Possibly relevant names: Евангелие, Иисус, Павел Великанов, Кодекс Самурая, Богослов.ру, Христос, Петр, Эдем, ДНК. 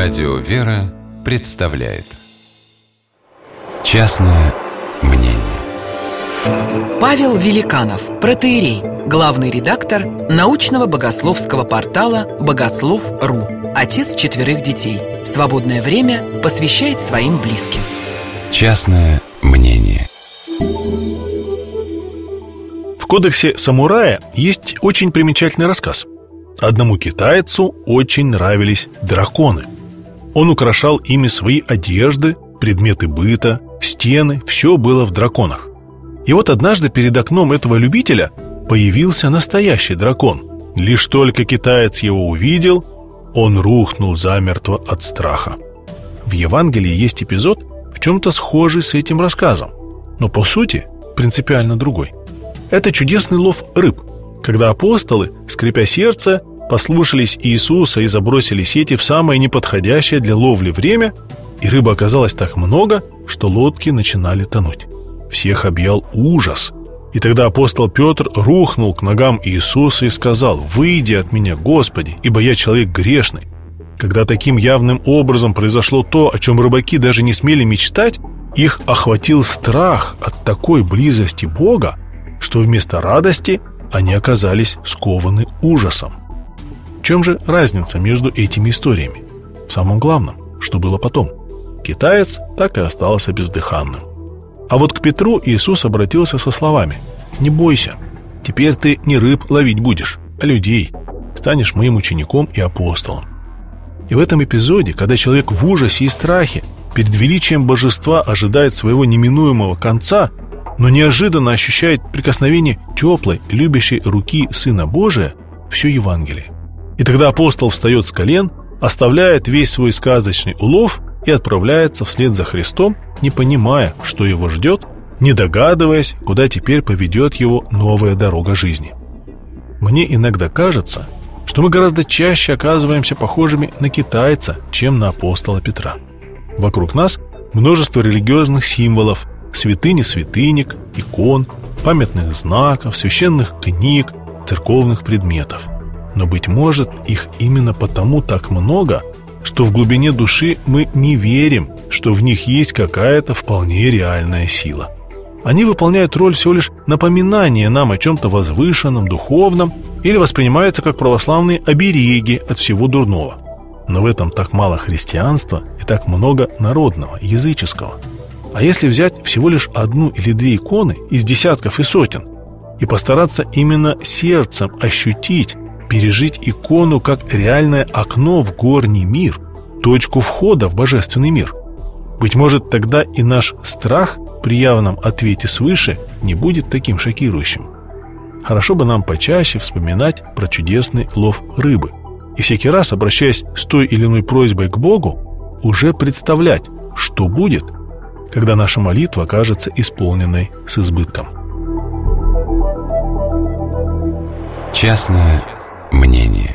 Радио «Вера» представляет «Частное мнение». Павел Великанов, протоиерей, главный редактор научного богословского портала «Богослов.ру», отец 4 детей. Свободное время посвящает своим близким. «Частное мнение». В «Кодексе Самурая» есть очень примечательный рассказ. Одному китайцу очень нравились драконы. Он украшал ими свои одежды, предметы быта, стены. Все было в драконах. И вот однажды перед окном этого любителя появился настоящий дракон. Лишь только китаец его увидел, он рухнул замертво от страха. В Евангелии есть эпизод, в чем-то схожий с этим рассказом, но по сути принципиально другой. Это чудесный лов рыб, когда апостолы, скрипя сердце, послушались Иисуса и забросили сети в самое неподходящее для ловли время, и рыбы оказалось так много, что лодки начинали тонуть. Всех объял ужас. И тогда апостол Петр рухнул к ногам Иисуса и сказал: «Выйди от меня, Господи, ибо я человек грешный». Когда таким явным образом произошло то, о чем рыбаки даже не смели мечтать, их охватил страх от такой близости Бога, что вместо радости они оказались скованы ужасом. В чем же разница между этими историями? В самом главном, что было потом. Китаец так и остался бездыханным. А вот к Петру Иисус обратился со словами: «Не бойся, теперь ты не рыб ловить будешь, а людей. Станешь моим учеником и апостолом». И в этом эпизоде, когда человек в ужасе и страхе перед величием божества ожидает своего неминуемого конца, но неожиданно ощущает прикосновение теплой, любящей руки Сына Божия, все Евангелие. И тогда апостол встает с колен, оставляет весь свой сказочный улов и отправляется вслед за Христом, не понимая, что его ждет, не догадываясь, куда теперь поведет его новая дорога жизни. Мне иногда кажется, что мы гораздо чаще оказываемся похожими на китайца, чем на апостола Петра. Вокруг нас множество религиозных символов, святыни святынек, икон, памятных знаков, священных книг, церковных предметов. Но, быть может, их именно потому так много, что в глубине души мы не верим, что в них есть какая-то вполне реальная сила. Они выполняют роль всего лишь напоминания нам о чем-то возвышенном, духовном, или воспринимаются как православные обереги от всего дурного. Но в этом так мало христианства и так много народного, языческого. А если взять всего лишь одну или две иконы из десятков и сотен и постараться именно сердцем ощутить, пережить икону как реальное окно в горний мир, точку входа в божественный мир, быть может, тогда и наш страх при явном ответе свыше не будет таким шокирующим. Хорошо бы нам почаще вспоминать про чудесный лов рыбы и всякий раз, обращаясь с той или иной просьбой к Богу, уже представлять, что будет, когда наша молитва окажется исполненной с избытком. Частное мнение.